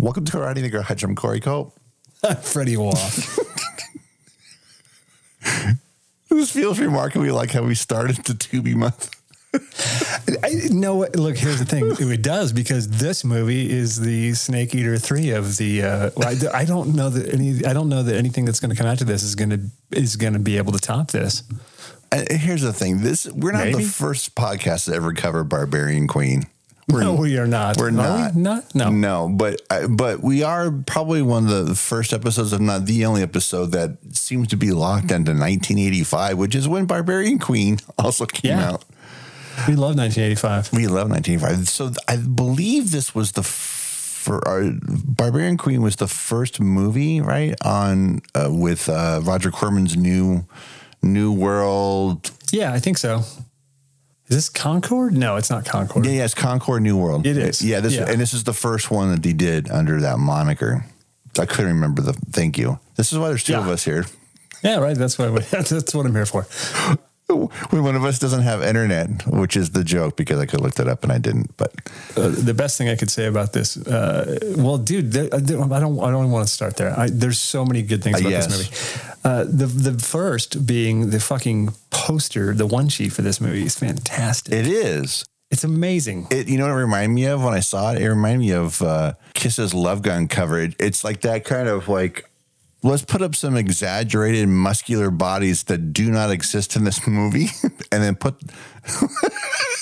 Welcome to Karate Nigger, Hedrum Corey Cope. I'm Freddie Wall. This feels remarkably like how we started the Tubi month. No, look, here's the thing. It does, because this movie is the Snake Eater 3 of the. I don't know that anything that's going to come after this is going to be able to top this. And here's the thing. We're not the first podcast to ever cover Barbarian Queen. But we are probably one of the first episodes, if not the only episode, that seems to be locked into 1985, which is when Barbarian Queen also came out. We love 1985. So I believe this was Barbarian Queen was the first movie, right, on with Roger Corman's New World. Yeah, I think so. Is this Concord? No, it's not Concord. Yeah, it's Concord New World. It is. Yeah, and this is the first one that they did under that moniker. I couldn't remember the. Thank you. This is why there's two of us here. Yeah, right. That's what I'm here for. When one of us doesn't have internet, which is the joke, because I could have looked it up and I didn't. But the best thing I could say about this, I don't want to start there. There's so many good things about this movie. The first being the fucking poster, the one sheet for this movie is fantastic. It is. It's amazing. You know what it reminded me of when I saw it? It reminded me of Kiss's Love Gun coverage. It's like that kind of like, let's put up some exaggerated muscular bodies that do not exist in this movie and then put...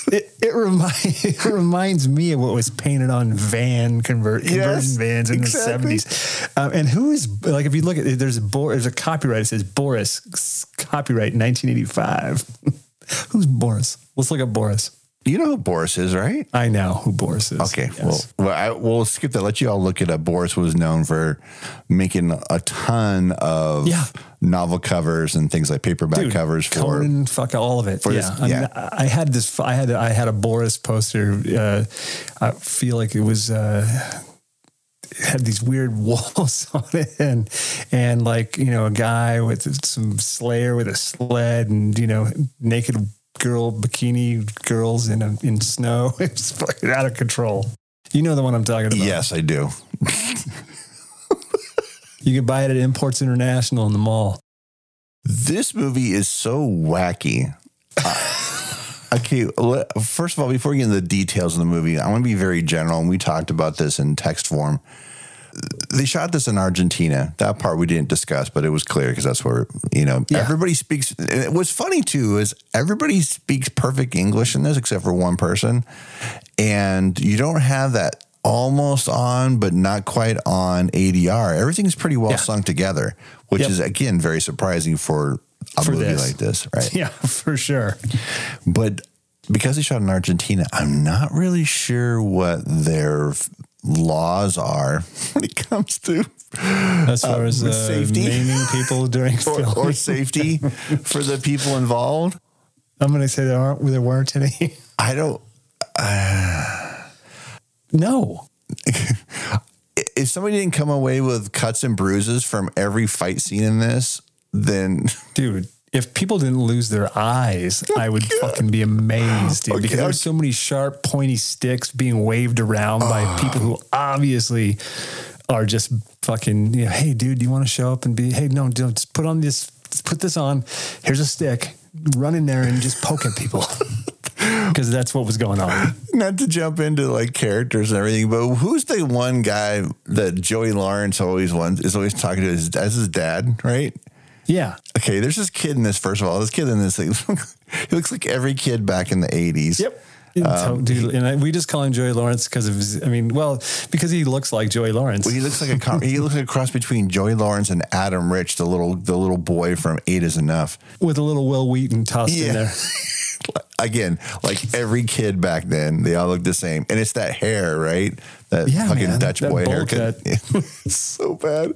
It reminds me of what was painted on conversion vans in the 70s. And who is, like, if you look at it, there's a copyright. It says Boris, copyright 1985. Who's Boris? Let's look at Boris. You know who Boris is, right? I know who Boris is. Okay, yes. We'll skip that. Let you all look it up. Boris was known for making a ton of novel covers and things like paperback covers for Conan, fuck all of it. I had a Boris poster. I feel like it was had these weird walls on it and like, you know, a guy with some Slayer with a sled and, you know, naked bikini girls in snow. It's fucking out of control. You know the one I'm talking about. Yes, I do. You can buy it at Imports International in the mall. This movie is so wacky. Okay, first of all, before we get into the details of the movie, I want to be very general, and we talked about this in text form. They shot this in Argentina. That part we didn't discuss, but it was clear because that's where, you know, everybody speaks. And what's funny, too, is everybody speaks perfect English in this except for one person. And you don't have that almost on, but not quite on ADR. Everything's pretty well sung together, which is, again, very surprising for a movie like this, right? Yeah, for sure. But because they shot in Argentina, I'm not really sure what their laws are when it comes to as far as safety, naming people during or safety for the people involved. I'm going to say there weren't any. I don't. No. If somebody didn't come away with cuts and bruises from every fight scene in this, then dude. If people didn't lose their eyes, I would fucking be amazed, dude, because there's so many sharp, pointy sticks being waved around by people who obviously are just fucking, you know, hey, dude, do you want to show up and be, hey, no, don't, just put this on. Here's a stick. Run in there and just poke at people because that's what was going on. Not to jump into like characters and everything, but who's the one guy that Joey Lawrence is always talking to as his dad, right? Yeah. Okay, there's this kid in this, first of all. This kid in this, he looks like every kid back in the 80s. Yep. We just call him Joey Lawrence because he looks like Joey Lawrence. Well, he looks like a cross between Joey Lawrence and Adam Rich, the little boy from Eight is Enough. With a little Will Wheaton tossed in there. again, like every kid back then, they all looked the same. And it's that hair, right? That Dutch boy haircut. It's so bad.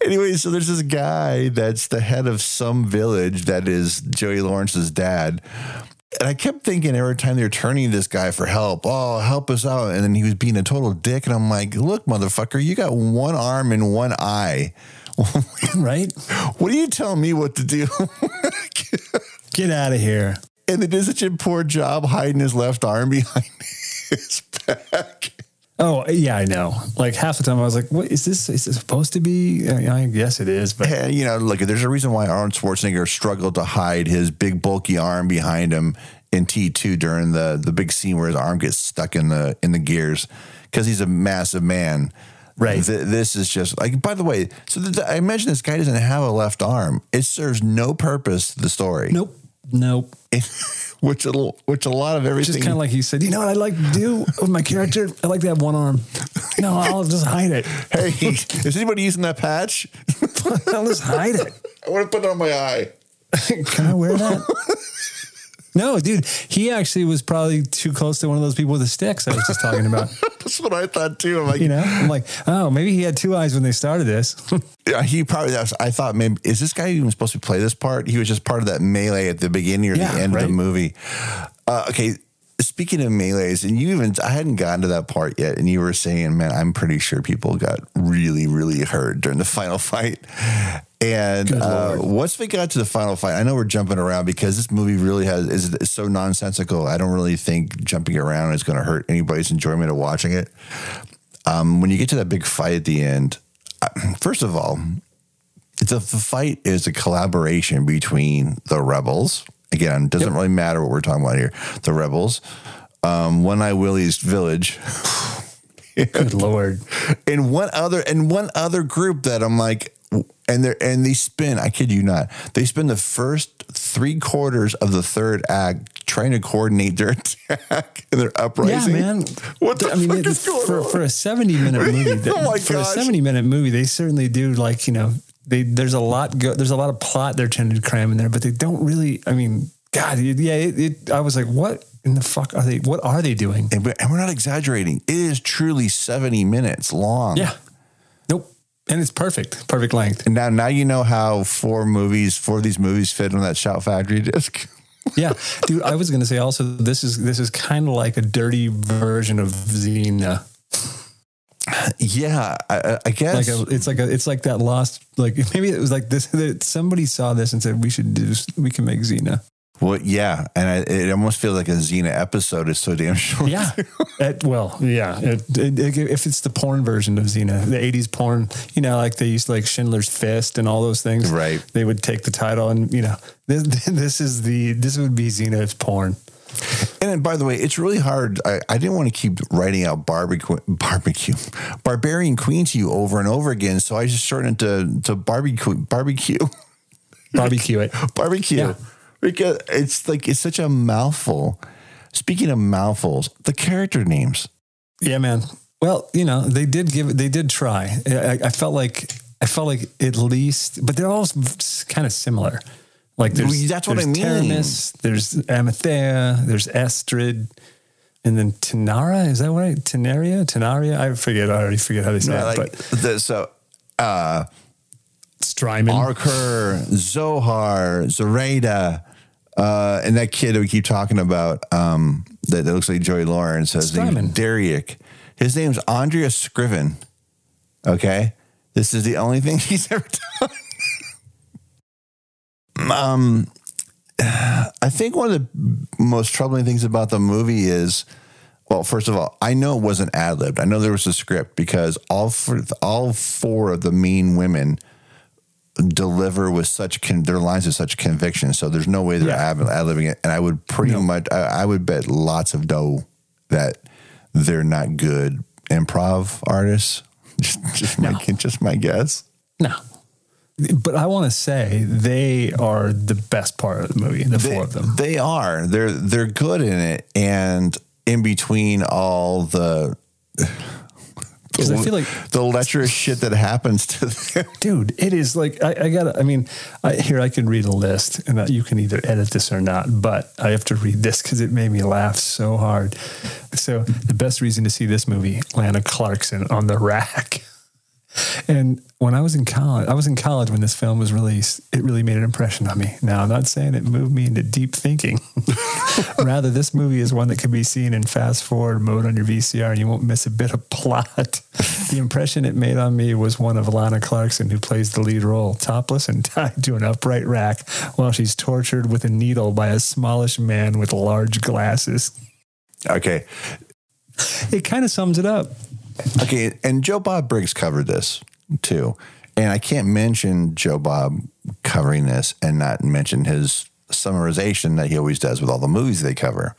Anyway, so there's this guy that's the head of some village that is Joey Lawrence's dad. And I kept thinking every time they were turning to this guy for help, oh, help us out. And then he was being a total dick. And I'm like, look, motherfucker, you got one arm and one eye. Right? What are you telling me what to do? Get out of here. And they did such a poor job hiding his left arm behind his back. Oh, yeah, I know. Like half the time I was like, what is this? Is this supposed to be? I guess it is. But and, you know, look, there's a reason why Arnold Schwarzenegger struggled to hide his big, bulky arm behind him in T2 during the big scene where his arm gets stuck in the gears because he's a massive man. Right. This is just like, by the way, so I imagine this guy doesn't have a left arm. It serves no purpose to the story. Nope. Which a lot of everything. Just kind of like he said, you know what I like to do with my character? I like to have one arm. No, I'll just hide it. Hey, is anybody using that patch? I'll just hide it. I want to put it on my eye. Can I wear that? No, dude, he actually was probably too close to one of those people with the sticks I was just talking about. That's what I thought too. I'm like, you know, oh, maybe he had two eyes when they started this. Yeah, he probably. I thought maybe is this guy even supposed to play this part? He was just part of that melee at the beginning or the end of the movie. Okay, speaking of melees, and I hadn't gotten to that part yet, and you were saying, man, I'm pretty sure people got really, really hurt during the final fight. And once we got to the final fight, I know we're jumping around because this movie really is so nonsensical. I don't really think jumping around is going to hurt anybody's enjoyment of watching it. When you get to that big fight at the end, first of all, the fight is a collaboration between the rebels. Again, it doesn't really matter what we're talking about here. The rebels, One Eye Willie's village. Good Lord. And one other group that I'm like. And they spend, I kid you not, they spend the first 3/4 of the third act trying to coordinate their attack and their uprising. Yeah, man. What the fuck is going on? For a 70-minute movie, they certainly do, like, you know, there's a lot. There's a lot of plot they're trying to cram in there, but they don't really. I mean, God, yeah. I was like, what in the fuck are they? What are they doing? And we're not exaggerating. It is truly 70 minutes long. Yeah. Nope. And it's perfect length. And now you know how four of these movies fit on that Shout Factory disc. Yeah, dude. I was going to say also this is kind of like a dirty version of Xena. Yeah, I guess it's like that lost, like maybe it was like this. That somebody saw this and said we can make Xena. Well, yeah, and it almost feels like a Xena episode is so damn short. Yeah, if it's the porn version of Xena, the 80s porn, you know, like they used to like Schindler's Fist and all those things. Right. They would take the title and, you know, this would be Xena's porn. And then, by the way, it's really hard. I didn't want to keep writing out Barbarian Queen to you over and over again, so I just shortened it to Barbecue. Yeah. Because it's such a mouthful. Speaking of mouthfuls, the character names. Yeah, man. Well, you know, they did try. I felt like at least, but they're all kind of similar. Like that's what I mean. Taramis, there's Amethea, there's Estrid, and then Tenara. Is that right? Tenaria. I already forget how they say it. Like, but Strymon, Arker, Zohar, Zoraida, and that kid that we keep talking about that looks like Joey Lawrence. His name's Derek. His name's Andrea Scriven. Okay, this is the only thing he's ever done. I think one of the most troubling things about the movie is, well, first of all, I know it wasn't ad-libbed. I know there was a script because all four of the main women deliver with such their lines of such conviction, so there's no way they're ad-libbing it. And I would I would bet lots of dough that they're not good improv artists. Just my guess. No, but I want to say they are the best part of the movie. Four of them, they are. They're good in it, and in between all the. Because I feel like the lecherous shit that happens to them. Dude, it is like, I could read a list, and you can either edit this or not, but I have to read this because it made me laugh so hard. So the best reason to see this movie, Lana Clarkson on the rack. And when I was in college when this film was released, it really made an impression on me. Now, I'm not saying it moved me into deep thinking. Rather, this movie is one that can be seen in fast forward mode on your VCR, and you won't miss a bit of plot. The impression it made on me was one of Lana Clarkson, who plays the lead role, topless and tied to an upright rack while she's tortured with a needle by a smallish man with large glasses. Okay. It kind of sums it up. Okay, and Joe Bob Briggs covered this, too. And I can't mention Joe Bob covering this and not mention his summarization that he always does with all the movies they cover.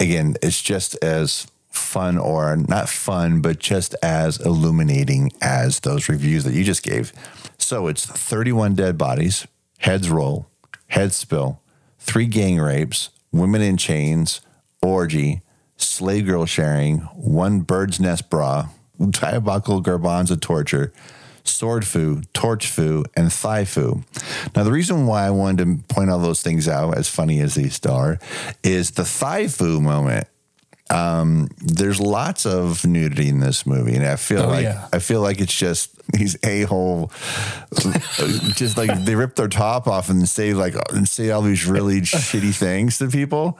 Again, it's just as fun, or not fun, but just as illuminating as those reviews that you just gave. So it's 31 dead bodies, heads roll, heads spill, 3 gang rapes, women in chains, orgy, slave girl sharing, 1 bird's nest bra, diabolical garbanzo torture, sword foo, torch foo, and thigh foo. Now, the reason why I wanted to point all those things out, as funny as these are, is the thigh foo moment. There's lots of nudity in this movie, and I feel like it's just these a-hole, just like they rip their top off and say all these really shitty things to people.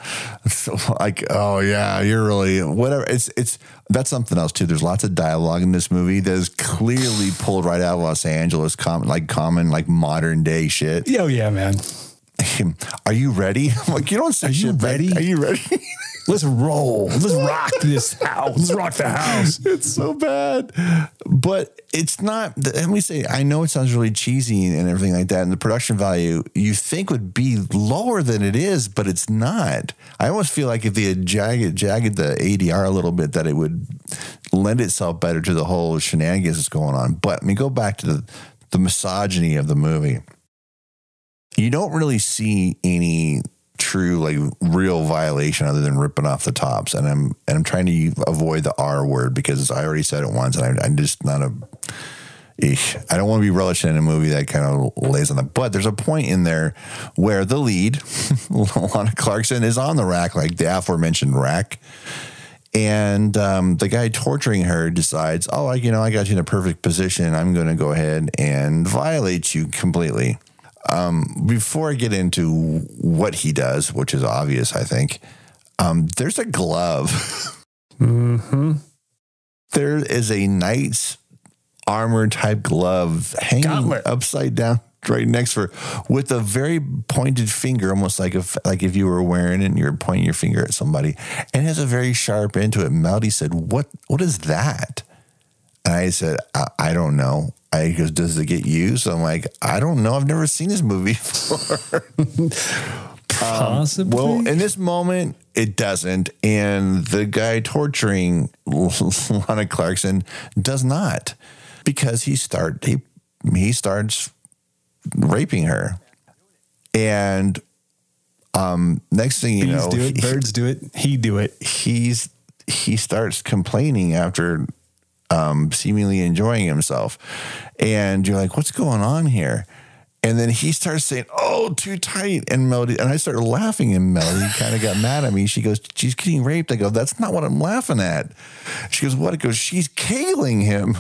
So like, oh yeah, you're really whatever. It's that's something else too. There's lots of dialogue in this movie that is clearly pulled right out of Los Angeles, common modern day shit. Oh yeah, man. Are you ready? I'm like, you don't say shit. Are you ready? Let's roll. Let's rock this house. Let's rock the house. It's so bad. But it's not, let me say, I know it sounds really cheesy and everything like that, and the production value you think would be lower than it is, but it's not. I almost feel like if they had jagged the ADR a little bit, that it would lend itself better to the whole shenanigans that's going on. But I mean, go back to the misogyny of the movie. You don't really see any true, real violation other than ripping off the tops. And I'm trying to avoid the R word because I already said it once, and I'm just not I don't want to be relishing in a movie that kind of lays on the, but there's a point in there where the lead, Lana Clarkson, is on the rack, like the aforementioned rack. And the guy torturing her decides, I got you in a perfect position. I'm going to go ahead and violate you completely. Before I get into what he does, which is obvious, I think, there's a glove. Mm-hmm. There is a knight's armor type glove hanging upside down right next to her with a very pointed finger, almost like if you were wearing it and you're pointing your finger at somebody, and has a very sharp end to it. Melody said, what is that? And I said, I don't know. He goes, does it get used? I'm like, I don't know. I've never seen this movie before. Possibly. Well, in this moment, it doesn't. And the guy torturing Lana Clarkson does not, because he starts raping her. And next thing you know, birds do it. He do it. He starts complaining after seemingly enjoying himself. And you're like, what's going on here? And then he starts saying, oh, too tight. And Melody, and I started laughing, and Melody kind of got mad at me. She goes, she's getting raped. I go, that's not what I'm laughing at. She goes, what? I go, she's kegling him.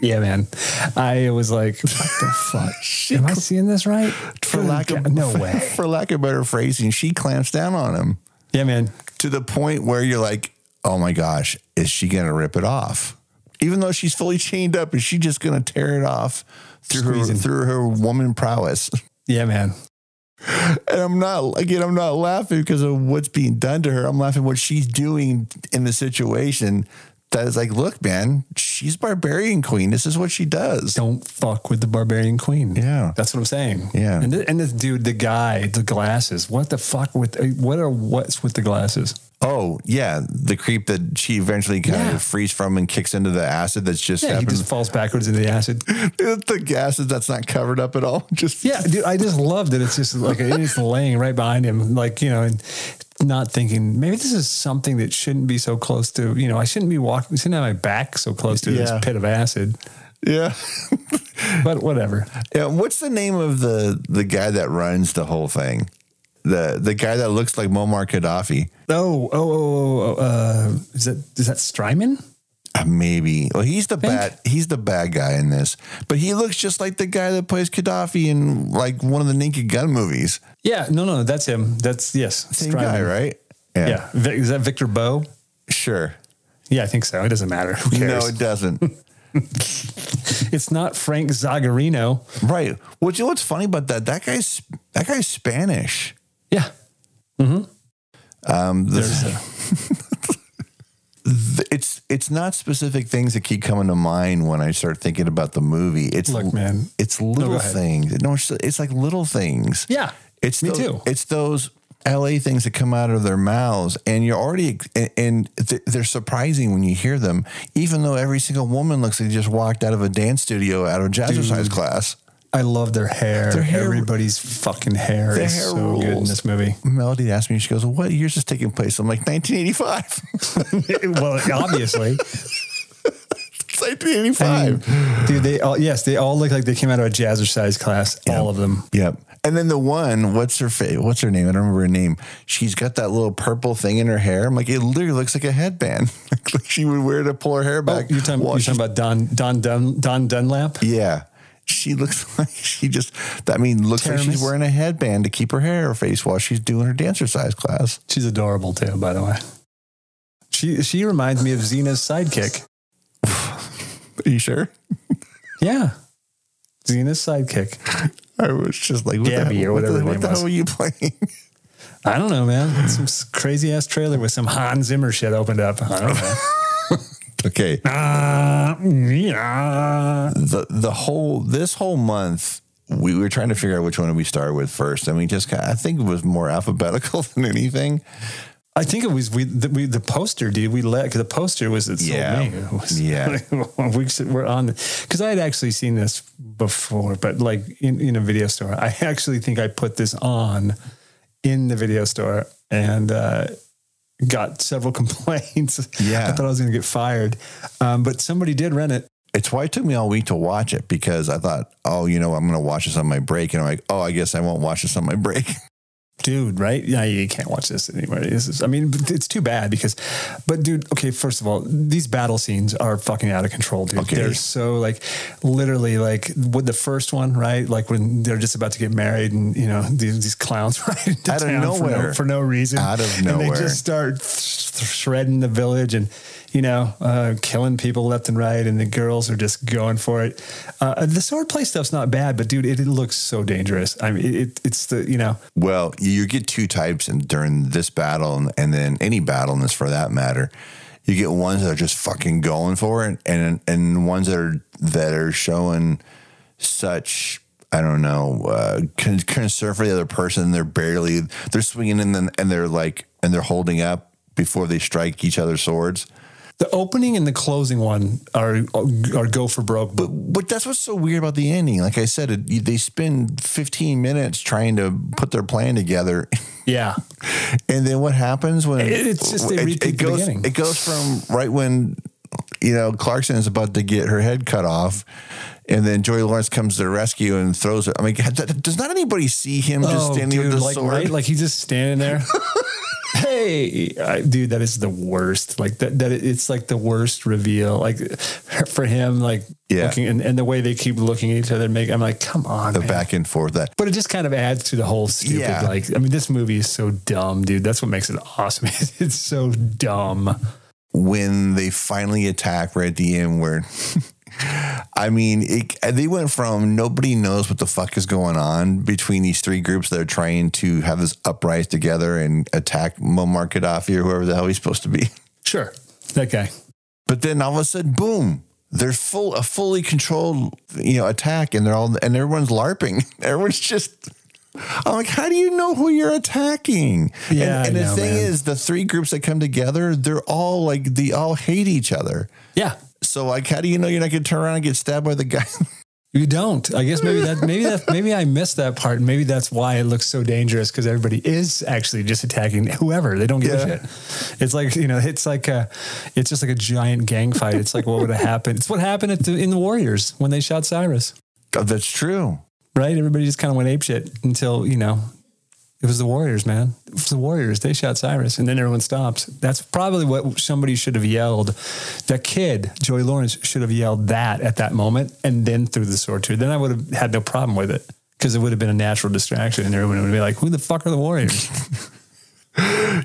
Yeah, man. I was like, what the fuck? Am I seeing this right? For lack of better phrasing, she clamps down on him. Yeah, man. To the point where you're like, oh my gosh, is she going to rip it off? Even though she's fully chained up, is she just going to tear it off through her woman prowess? Yeah, man. And I'm not laughing because of what's being done to her. I'm laughing what she's doing in the situation that is like, look, man, she's Barbarian Queen. This is what she does. Don't fuck with the Barbarian Queen. Yeah. That's what I'm saying. Yeah. And this dude, the guy, the glasses, what's with the glasses? Oh, yeah. The creep that she eventually kind of frees from and kicks into the acid that's just happened. He just falls backwards into the acid. The gases that's not covered up at all. Just. Yeah, dude, I just love that it's just like it's laying right behind him. Like, you know, and not thinking, maybe this is something that shouldn't be so close to, you know, I shouldn't be walking, I shouldn't have my back so close to this pit of acid. Yeah. But whatever. Yeah. What's the name of the guy that runs the whole thing? The guy that looks like Muammar Gaddafi. Is that Strymon? Maybe. Well, he's the bad guy in this, but he looks just like the guy that plays Gaddafi in like one of the Naked Gun movies. Yeah, no, that's him. That's same guy, right? Yeah. Is that Victor Bowe? Sure. Yeah, I think so. It doesn't matter. Who cares? No, it doesn't. It's not Frank Zagarino, right? Well, you know what's funny about that? That guy's Spanish. Yeah. Mm-hmm. It's not specific things that keep coming to mind when I start thinking about the movie. It's little things. No, it's like little things. Yeah, me too. It's those LA things that come out of their mouths, and they're surprising when you hear them. Even though every single woman looks like they just walked out of a dance studio out of Jazzercise class. I love their hair. Everybody's fucking hair is hair so rules. Good in this movie. Melody asked me, she goes, "What year's this taking place?" I'm like, 1985. Well, obviously. It's 1985. Dude, they all look like they came out of a Jazzercise class. Yep. All of them. Yep. And then the one, what's her name? I don't remember her name. She's got that little purple thing in her hair. I'm like, it literally looks like a headband. Like she would wear it to pull her hair back. Oh, you're talking about Don Dunlap? Yeah. She looks like looks like she's wearing a headband to keep her hair or face while she's doing her Jazzercise class. She's adorable too, by the way. She reminds me of Xena's sidekick. Are you sure? Yeah. Xena's sidekick. I was just like, what the hell were you playing? I don't know, man. Some crazy ass trailer with some Hans Zimmer shit opened up. I don't know. Okay. This whole month, we were trying to figure out which one we started with first. And we just got, I think it was more alphabetical than anything. I think it was the poster, dude. Because the poster was it sold me. It was, we're on. Because I had actually seen this before, but like in a video store. I actually think I put this on in the video store and got several complaints. Yeah, I thought I was going to get fired, but somebody did rent it. It's why it took me all week to watch it, because I thought, I'm going to watch this on my break, and I'm like, I guess I won't watch this on my break. Dude, right? Yeah, you can't watch this anymore. It's too bad because first of all, these battle scenes are fucking out of control, dude. Okay. They're so with the first one, right? Like when they're just about to get married and, you know, these clowns ride into town for no reason. Out of nowhere. And they just start shredding the village and, you know, killing people left and right, and the girls are just going for it. The swordplay stuff's not bad, but dude, it looks so dangerous. I mean, it's Well, you get two types during this battle and then any battle in this for that matter. You get ones that are just fucking going for it and ones that are showing such... I don't know, concern for the other person. They're swinging and they're holding up before they strike each other's swords. The opening and the closing one are go for broke. But that's what's so weird about the ending. Like I said, they spend 15 minutes trying to put their plan together. Yeah. And then what happens when it goes It goes from right when, you know, Clarkson is about to get her head cut off, and then Joey Lawrence comes to the rescue and throws it. I mean, does not anybody see him just standing with the sword? Right? Like he's just standing there. Hey, dude, that is the worst. Like that it's like the worst reveal. Like for him, like looking and the way they keep looking at each other, I'm like, come on, man. Back and forth. But it just kind of adds to the whole stupid. Yeah. Like, I mean, this movie is so dumb, dude. That's what makes it awesome. It's so dumb. When they finally attack right at the end, where I mean, they went from nobody knows what the fuck is going on between these three groups that are trying to have this uprise together and attack Muammar Gaddafi or whoever the hell he's supposed to be. Sure. That guy. But then all of a sudden, boom, they're a fully controlled, you know, attack, and and everyone's LARPing. Everyone's just... I'm like, how do you know who you're attacking? Yeah, and the thing is, the three groups that come together, they all hate each other. Yeah. So, like, how do you know you're not going to turn around and get stabbed by the guy You don't. I guess maybe I missed that part. Maybe that's why it looks so dangerous, because everybody is actually just attacking whoever. They don't give a shit. It's like, you know, it's just like a giant gang fight. It's like, what would have happened? It's what happened in the Warriors when they shot Cyrus. God, that's true. Right? Everybody just kind of went apeshit until, you know, it was the Warriors, man. It was the Warriors. They shot Cyrus, and then everyone stopped. That's probably what somebody should have yelled. That kid, Joey Lawrence, should have yelled that at that moment and then threw the sword to it. Then I would have had no problem with it, because it would have been a natural distraction, and everyone would be like, who the fuck are the Warriors?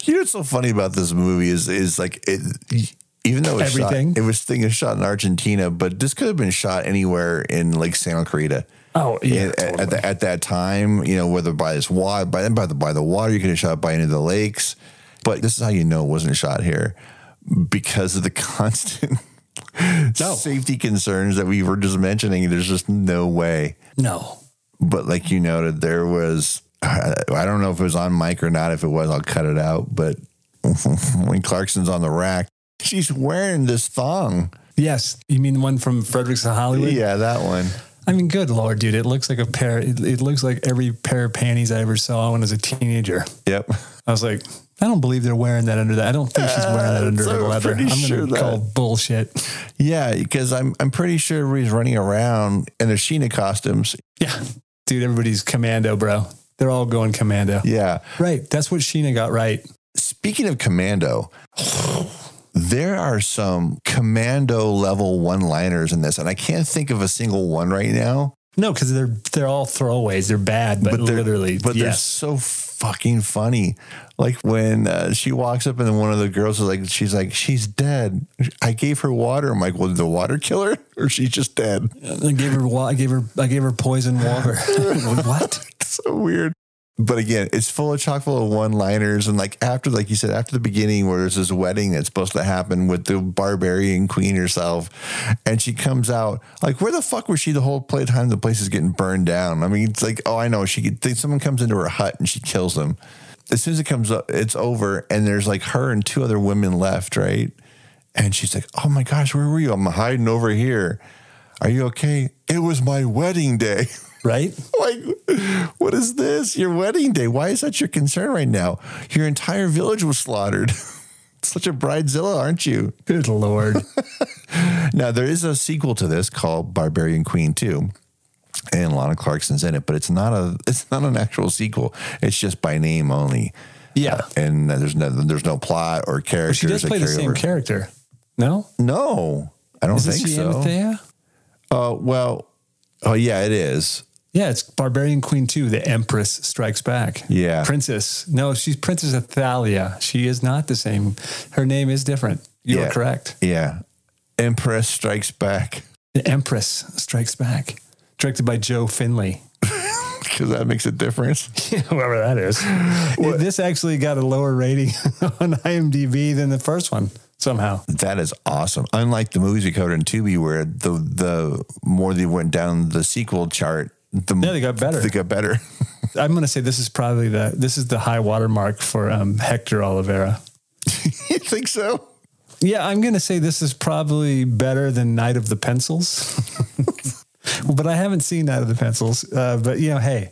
You know what's so funny about this movie is like, it, even though it's shot in Argentina, but this could have been shot anywhere in like Santa Clarita. Oh yeah, totally. At that time, you know, whether by this water, by the water, you could have shot it by any of the lakes, but this is how you know it wasn't shot here, because of the constant safety concerns that we were just mentioning. There's just no way. No, but like you noted, there was. I don't know if it was on mic or not. If it was, I'll cut it out. But when Clarkson's on the rack, she's wearing this thong. Yes, you mean the one from Fredericks of Hollywood? Yeah, that one. I mean, good Lord, dude. It looks like a pair. It looks like every pair of panties I ever saw when I was a teenager. Yep. I was like, I don't believe they're wearing that under that. I don't think she's wearing that under her leather. I'm going to call bullshit. Yeah, because I'm pretty sure everybody's running around in their Sheena costumes. Yeah. Dude, everybody's commando, bro. They're all going commando. Yeah. Right. That's what Sheena got right. Speaking of commando... There are some commando level one-liners in this, and I can't think of a single one right now. No, because they're all throwaways. They're bad, but they're, literally, but they're so fucking funny. Like when she walks up, and then one of the girls is like, she's dead. I gave her water. I'm like, well, did the water kill her, or she's just dead? I gave her poison water. What? It's so weird. But again, it's chock full of one-liners. And like after, like you said, after the beginning where there's this wedding that's supposed to happen with the Barbarian Queen herself, and she comes out, like, where the fuck was she the whole time the place is getting burned down? I mean, it's like, oh, I know. Someone comes into her hut and she kills them. As soon as it comes up, it's over. And there's like her and two other women left, right? And she's like, oh my gosh, where were you? I'm hiding over here. Are you okay? It was my wedding day. Right? Like, what is this? Your wedding day. Why is that your concern right now? Your entire village was slaughtered. Such a bridezilla, aren't you? Good Lord. Now, there is a sequel to this called Barbarian Queen 2, and Lana Clarkson's in it, but it's not an actual sequel. It's just by name only. Yeah. And there's no plot or characters. But she does play the same character. No? No. I don't think so. Amethea? Oh, yeah, it is. Yeah, it's Barbarian Queen 2, The Empress Strikes Back. Yeah. Princess. No, she's Princess Athalia. She is not the same. Her name is different. You're correct. Yeah. Empress Strikes Back. The Empress Strikes Back. Directed by Joe Finley. Because that makes a difference. Yeah, whoever that is. This actually got a lower rating on IMDb than the first one. Somehow. That is awesome. Unlike the movies we covered in Tubi, where the more they went down the sequel chart, they got better. They got better. I'm going to say this is probably the high watermark for Hector Oliveira. You think so? Yeah, I'm going to say this is probably better than Night of the Pencils. But I haven't seen Night of the Pencils. But, you know, hey,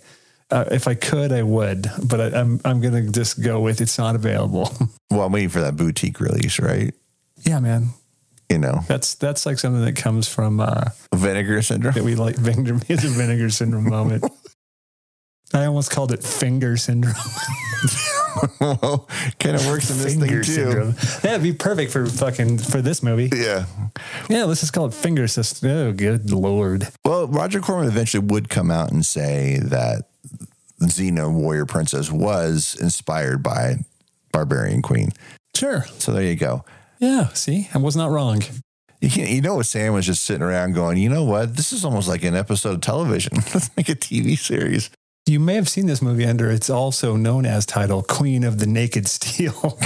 if I could, I would. But I'm going to just go with it's not available. Well, I'm waiting for that boutique release, right? Yeah, man. You know, that's like something that comes from Vinegar Syndrome. That we like Vinegar. It's a Vinegar Syndrome moment. I almost called it Finger Syndrome. Well, kind of works in this finger thing syndrome. Too. That'd be perfect for this movie. Yeah, let's just call it Finger System. Oh, good Lord. Well, Roger Corman eventually would come out and say that Xena, Warrior Princess, was inspired by Barbarian Queen. Sure. So there you go. Yeah, see? I was not wrong. You know what Sam was just sitting around going, you know what? This is almost like an episode of television. Let's make a TV series. You may have seen this movie under its also known as title, Queen of the Naked Steel.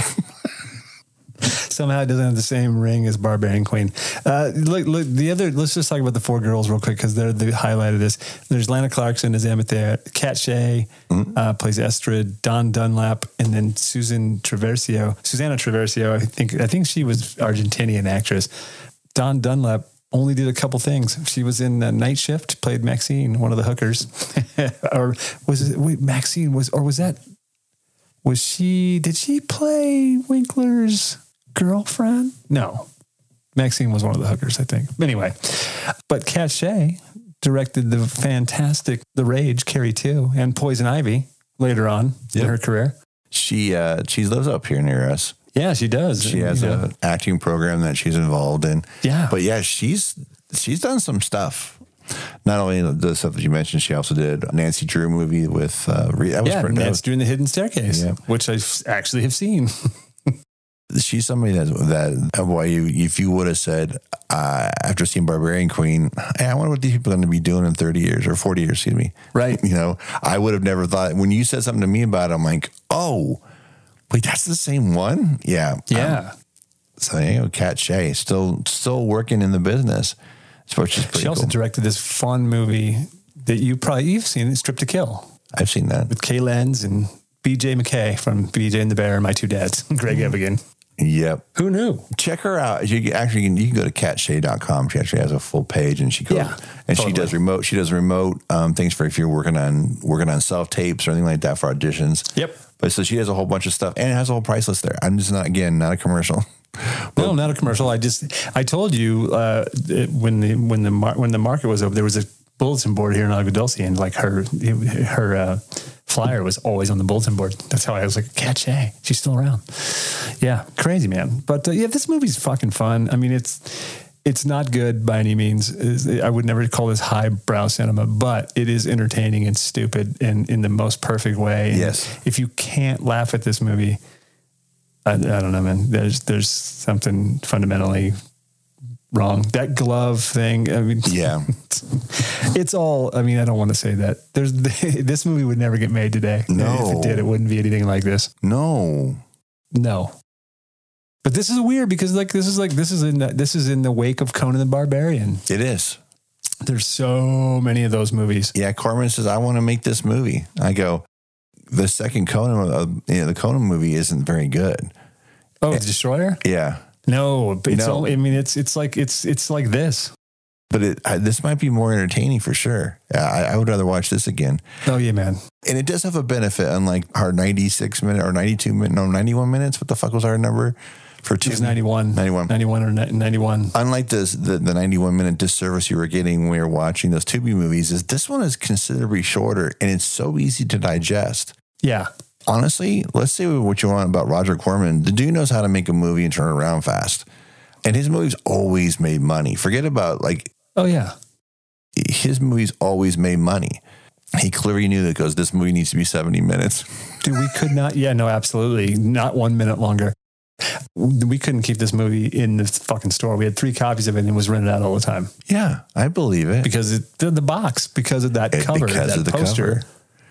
Somehow it doesn't have the same ring as Barbarian Queen. Look, let's just talk about the four girls real quick, because they're the highlight of this. There's Lana Clarkson as Amethea, Katt Shea plays Estrid, Don Dunlap, and then Susanna Traversio. I think she was Argentinian actress. Don Dunlap only did a couple things. She was in Night Shift, played Maxine, one of the hookers. Or was it, wait, Maxine was, or was that, was she, did she play Winkler's girlfriend? No. Maxine was one of the hookers, I think. Anyway, but Katt Shea directed the fantastic The Rage, Carrie 2, and Poison Ivy later on in her career. She lives up here near us. Yeah, she does. She has an acting program that she's involved in. Yeah. But yeah, she's done some stuff. Not only the stuff that you mentioned, she also did a Nancy Drew movie with... Nancy Drew and the Hidden Staircase, which I actually have seen. She's somebody if you would have said, after seeing Barbarian Queen, hey, I wonder what these people are going to be doing in 30 years or 40 years, excuse me. Right. You know, I would have never thought, when you said something to me about it, I'm like, oh, wait, that's the same one? Yeah. Yeah. So, Katt Shea, still working in the business. She also directed this fun movie that you've seen, Strip to Kill. I've seen that. With Kay Lenz and BJ McKay from BJ and the Bear and My Two Dads, Greg Evigan. Yep. Who knew? Check her out. You can go to kattshea.com. She actually has a full page, and she goes she does remote. She does remote things for if you're working on self tapes or anything like that for auditions. Yep. But so she has a whole bunch of stuff, and it has a whole price list there. I'm just not a commercial. No, not a commercial. I told you when the market was open, there was a bulletin board here in Agua Dulce, and like her flyer was always on the bulletin board. That's how I was like, Katt Shea, she's still around. Yeah, crazy, man. But this movie's fucking fun. I mean, it's not good by any means. I would never call this highbrow cinema, but it is entertaining and stupid and in the most perfect way. And yes, if you can't laugh at this movie, I don't know, man. There's something fundamentally wrong. That glove thing. I mean, yeah, it's all. I mean, I don't want to say that. This movie would never get made today. No, if it did, it wouldn't be anything like this. No. But this is weird because this is in the wake of Conan the Barbarian. It is. There's so many of those movies. Yeah, Corman says I want to make this movie. I go. The second Conan, the Conan movie isn't very good. Oh, Destroyer? Yeah. No, it's only, I mean, it's like this. But this might be more entertaining for sure. I would rather watch this again. Oh, yeah, man. And it does have a benefit, unlike our 96-minute or 92-minute, no, 91 minutes. What the fuck was our number? For two, it was 91. Unlike the 91-minute disservice you were getting when you were watching those Tubi movies, is this one is considerably shorter, and it's so easy to digest. Yeah. Honestly, let's say what you want about Roger Corman. The dude knows how to make a movie and turn it around fast. And his movies always made money. Forget about oh, yeah. His movies always made money. He clearly knew that this movie needs to be 70 minutes. Dude, we could not. Yeah, no, absolutely. Not 1 minute longer. We couldn't keep this movie in the fucking store. We had 3 copies of it and it was rented out all the time. Yeah, I believe it. Because the box, because of that cover, because of the poster.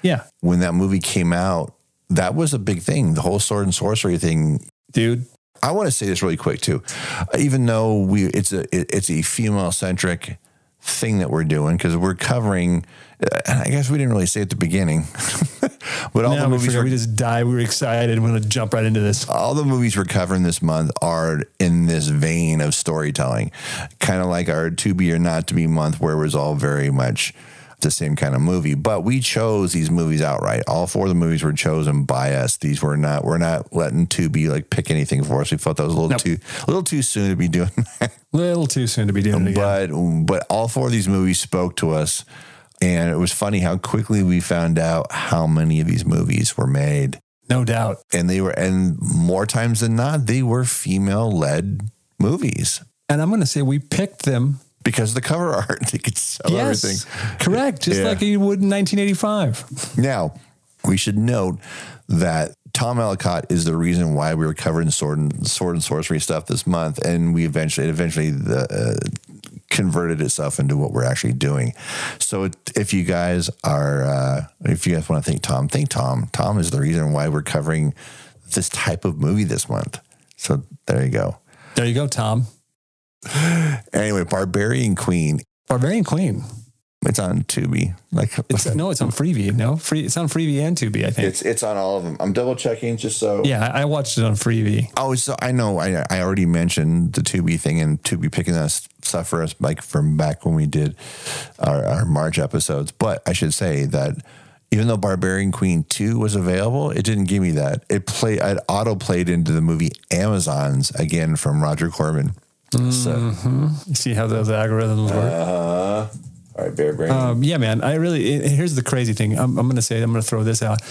Yeah. When that movie came out, that was a big thing. The whole sword and sorcery thing. Dude. I want to say this really quick too. Even though it's a female-centric thing that we're doing because we're covering, and I guess we didn't really say at the beginning, but all the movies we just die. We were excited. We're going to jump right into this. All the movies we're covering this month are in this vein of storytelling, kind of like our To Be or Not To Be month, where it was all very much the same kind of movie. But we chose these movies outright. All 4 of the movies were chosen by us. These were not. We're not letting Tubi pick anything for us. We felt that was a little too soon to be doing that. Little too soon to be doing it again. But all 4 of these movies spoke to us, and it was funny how quickly we found out how many of these movies were made. No doubt. And and more times than not, they were female-led movies. And I'm going to say we picked them because of the cover art. They could sell everything. Correct. Just like you would in 1985. Now, we should note that Tom Ellicott is the reason why we were covering sword and sorcery stuff this month. And we eventually converted itself into what we're actually doing. So if you guys want to thank Tom. Tom is the reason why we're covering this type of movie this month. So there you go. There you go, Tom. Anyway, Barbarian Queen. It's on Tubi. It's on Freevee. It's on Freevee and Tubi, I think. It's on all of them. I'm double checking just so. Yeah, I watched it on Freevee. Oh, so I know. I already mentioned the Tubi thing and Tubi picking us stuff for us, like from back when we did our March episodes. But I should say that even though Barbarian Queen 2 was available, it didn't give me that. It auto played into the movie Amazons again from Roger Corman. Mm-hmm. So you see how those algorithms work. All right, Bear Brain. Yeah, man. Here's the crazy thing. I'm going to throw this out.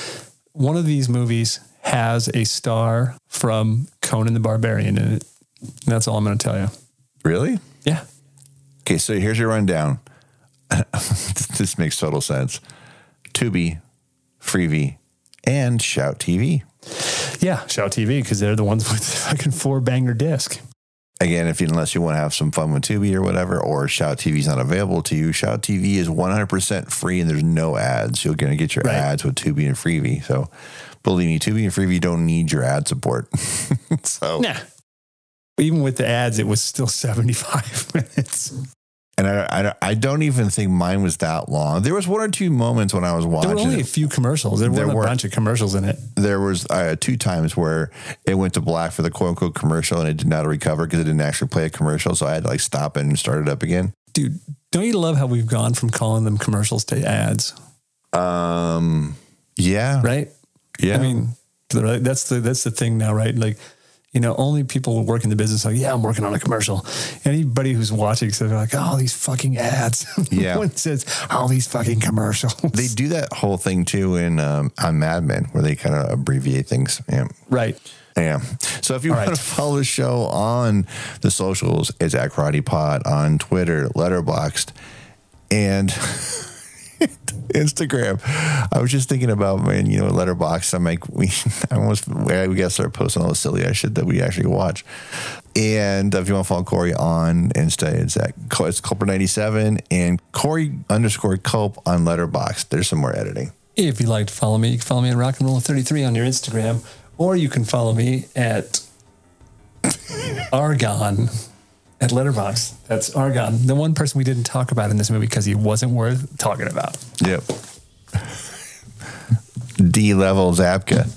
One of these movies has a star from Conan the Barbarian in it. And that's all I'm going to tell you. Really? Yeah. Okay, so here's your rundown. This makes total sense. Tubi, Freevee, and Shout TV. Yeah, Shout TV, because they're the ones with the fucking 4-banger disc. Again, unless you want to have some fun with Tubi or whatever, or Shout TV is not available to you, Shout TV is 100% free and there's no ads. You're going to get your ads with Tubi and Freevee. So believe me, Tubi and Freevee don't need your ad support. So nah. Even with the ads, it was still 75 minutes. And I don't even think mine was that long. There was one or two moments when I was watching. There were only a few commercials. There were a bunch of commercials in it. There was 2 times where it went to black for the quote-unquote commercial, and it did not recover because it didn't actually play a commercial, so I had to stop it and start it up again. Dude, don't you love how we've gone from calling them commercials to ads? Yeah. Right? Yeah. I mean, that's the thing now, right? Like, you know, only people who work in the business are like, yeah, I'm working on a commercial. Anybody who's watching says, like, oh, these fucking ads. Yeah. One says, all these fucking commercials. They do that whole thing, too, on Mad Men, where they kind of abbreviate things. Yeah. Right. Yeah. So if you want to follow the show on the socials, it's at Karate Pod on Twitter, Letterboxd, and Instagram. I was just thinking about, Letterboxd. I'm like, we got to start posting all the silly shit that we actually watch. And if you want to follow Corey on Insta, it's Culper97 and Corey_Cope on Letterboxd. There's some more editing. If you'd like to follow me, you can follow me at Rock and Roll 33 on your Instagram, or you can follow me at Argon. At Letterboxd. That's Argon. The one person we didn't talk about in this movie because he wasn't worth talking about. Yep. D-level Zapka.